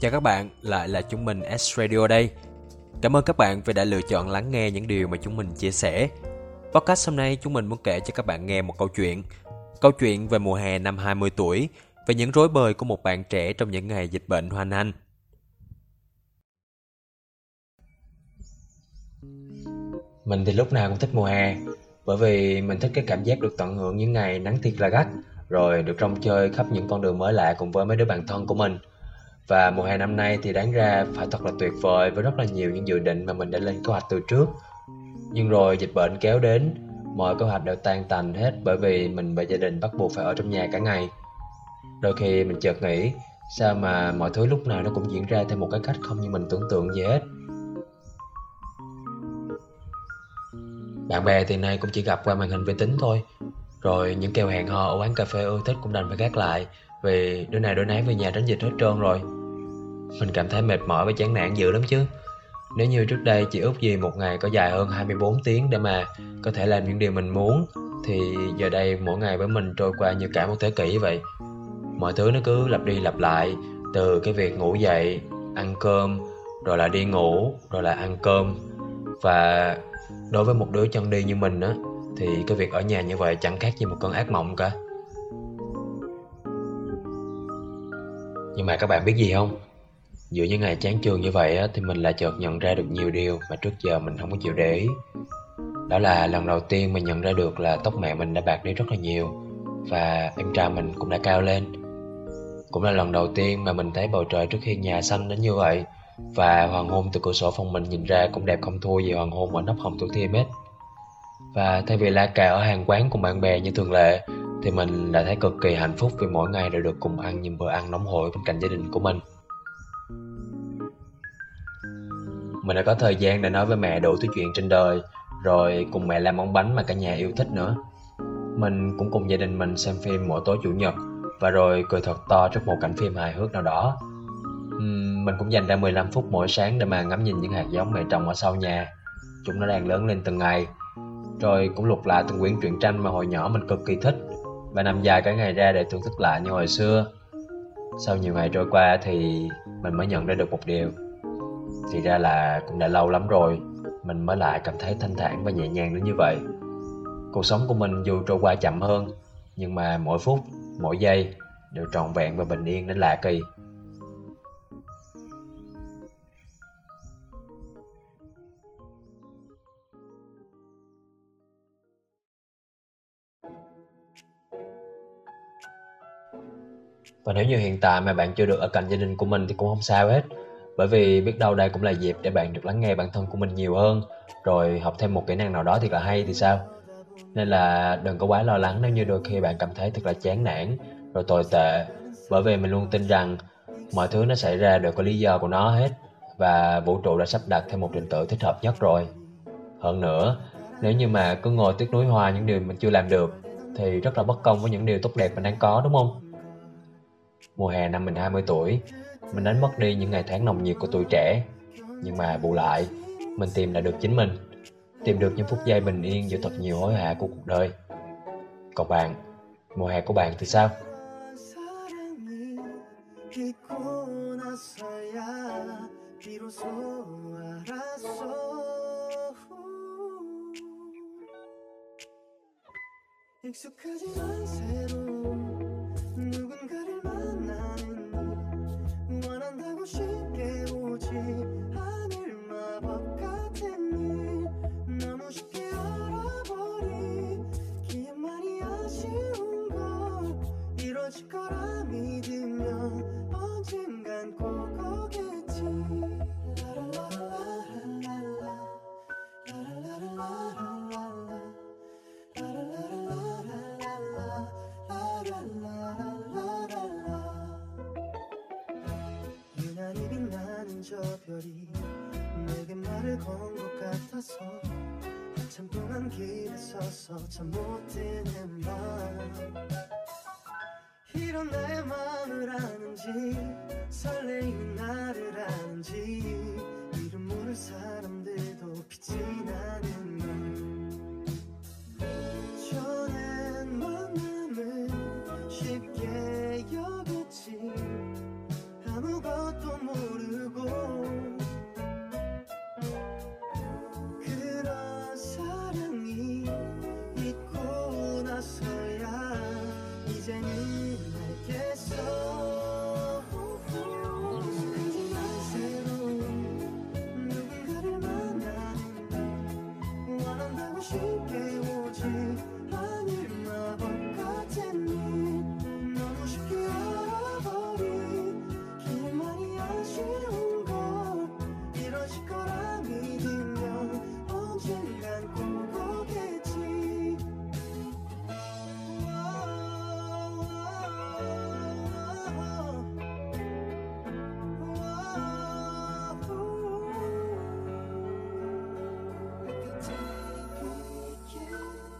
Chào các bạn, lại là chúng mình S Radio đây. Cảm ơn các bạn vì đã lựa chọn lắng nghe những điều mà chúng mình chia sẻ. Podcast hôm nay chúng mình muốn kể cho các bạn nghe một câu chuyện về mùa hè năm 20 tuổi, về những rối bời của một bạn trẻ trong những ngày dịch bệnh hoành hành. Mình thì lúc nào cũng thích mùa hè, bởi vì mình thích cái cảm giác được tận hưởng những ngày nắng thiệt là gắt, rồi được rong chơi khắp những con đường mới lạ cùng với mấy đứa bạn thân của mình. Và mùa hè năm nay thì đáng ra phải thật là tuyệt vời với rất là nhiều những dự định mà mình đã lên kế hoạch từ trước. Nhưng rồi dịch bệnh kéo đến, mọi kế hoạch đều tan tành hết bởi vì mình và gia đình bắt buộc phải ở trong nhà cả ngày. Đôi khi mình chợt nghĩ, sao mà mọi thứ lúc nào nó cũng diễn ra theo một cái cách không như mình tưởng tượng gì hết. Bạn bè thì nay cũng chỉ gặp qua màn hình vi tính thôi. Rồi những kèo hẹn hò ở quán cà phê ưa thích cũng đành phải gác lại, vì đứa này đứa nấy về nhà tránh dịch hết trơn rồi. Mình cảm thấy mệt mỏi và chán nản dữ lắm chứ. Nếu như trước đây chỉ ước gì một ngày có dài hơn 24 tiếng để mà có thể làm những điều mình muốn, thì giờ đây mỗi ngày với mình trôi qua như cả một thế kỷ vậy. Mọi thứ nó cứ lặp đi lặp lại, từ cái việc ngủ dậy, ăn cơm, rồi lại đi ngủ, rồi lại ăn cơm. Và đối với một đứa chân đi như mình á, thì cái việc ở nhà như vậy chẳng khác gì một cơn ác mộng cả. Nhưng mà các bạn biết gì không? Giữa những ngày chán chường như vậy thì mình lại chợt nhận ra được nhiều điều mà trước giờ mình không có chịu để ý. Đó là lần đầu tiên mình nhận ra được là tóc mẹ mình đã bạc đi rất là nhiều, và em trai mình cũng đã cao lên. Cũng là lần đầu tiên mà mình thấy bầu trời trước hiên nhà xanh đến như vậy, và hoàng hôn từ cửa sổ phòng mình nhìn ra cũng đẹp không thua gì hoàng hôn ở nóc Hồng Thủ Thiêm hết. Và thay vì la cà ở hàng quán cùng bạn bè như thường lệ, thì mình đã thấy cực kỳ hạnh phúc vì mỗi ngày đều được cùng ăn những bữa ăn nóng hổi bên cạnh gia đình của mình. Mình đã có thời gian để nói với mẹ đủ thứ chuyện trên đời, rồi cùng mẹ làm món bánh mà cả nhà yêu thích nữa. Mình cũng cùng gia đình mình xem phim mỗi tối chủ nhật, và rồi cười thật to trước một cảnh phim hài hước nào đó. Mình cũng dành ra 15 phút mỗi sáng để mà ngắm nhìn những hạt giống mẹ trồng ở sau nhà. Chúng nó đang lớn lên từng ngày. Rồi cũng lục lại từng quyển truyện tranh mà hồi nhỏ mình cực kỳ thích, và nằm dài cả ngày ra để thưởng thức lại như hồi xưa. Sau nhiều ngày trôi qua thì mình mới nhận ra được một điều, thì ra là cũng đã lâu lắm rồi mình mới lại cảm thấy thanh thản và nhẹ nhàng đến như vậy. Cuộc sống của mình dù trôi qua chậm hơn, nhưng mà mỗi phút, mỗi giây đều trọn vẹn và bình yên đến lạ kỳ. Và nếu như hiện tại mà bạn chưa được ở cạnh gia đình của mình thì cũng không sao hết, bởi vì biết đâu đây cũng là dịp để bạn được lắng nghe bản thân của mình nhiều hơn, rồi học thêm một kỹ năng nào đó thiệt là hay thì sao. Nên là đừng có quá lo lắng nếu như đôi khi bạn cảm thấy thật là chán nản, rồi tồi tệ, bởi vì mình luôn tin rằng mọi thứ nó xảy ra đều có lý do của nó hết, và vũ trụ đã sắp đặt theo một trình tự thích hợp nhất rồi. Hơn nữa, nếu như mà cứ ngồi tiếc nuối hoài những điều mình chưa làm được thì rất là bất công với những điều tốt đẹp mình đang có, đúng không? Mùa hè năm mình 20 tuổi, mình đánh mất đi những ngày tháng nồng nhiệt của tuổi trẻ. Nhưng mà bù lại, mình tìm lại được chính mình, tìm được những phút giây bình yên giữa thật nhiều hối hả của cuộc đời. Còn bạn, mùa hè của bạn thì sao? 오지 아님 마법같았니 너무 쉽게 알아버린 기만이 아쉬운걸 이러실 거라 믿으면 언젠간 꼭 오겠지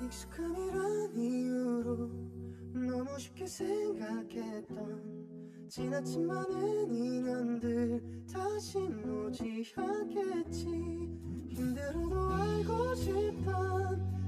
익숙함이란 이유로 너무 쉽게 생각했던 지나친 많은 인연들 다신 오지 않겠지 힘들어도 알고 싶단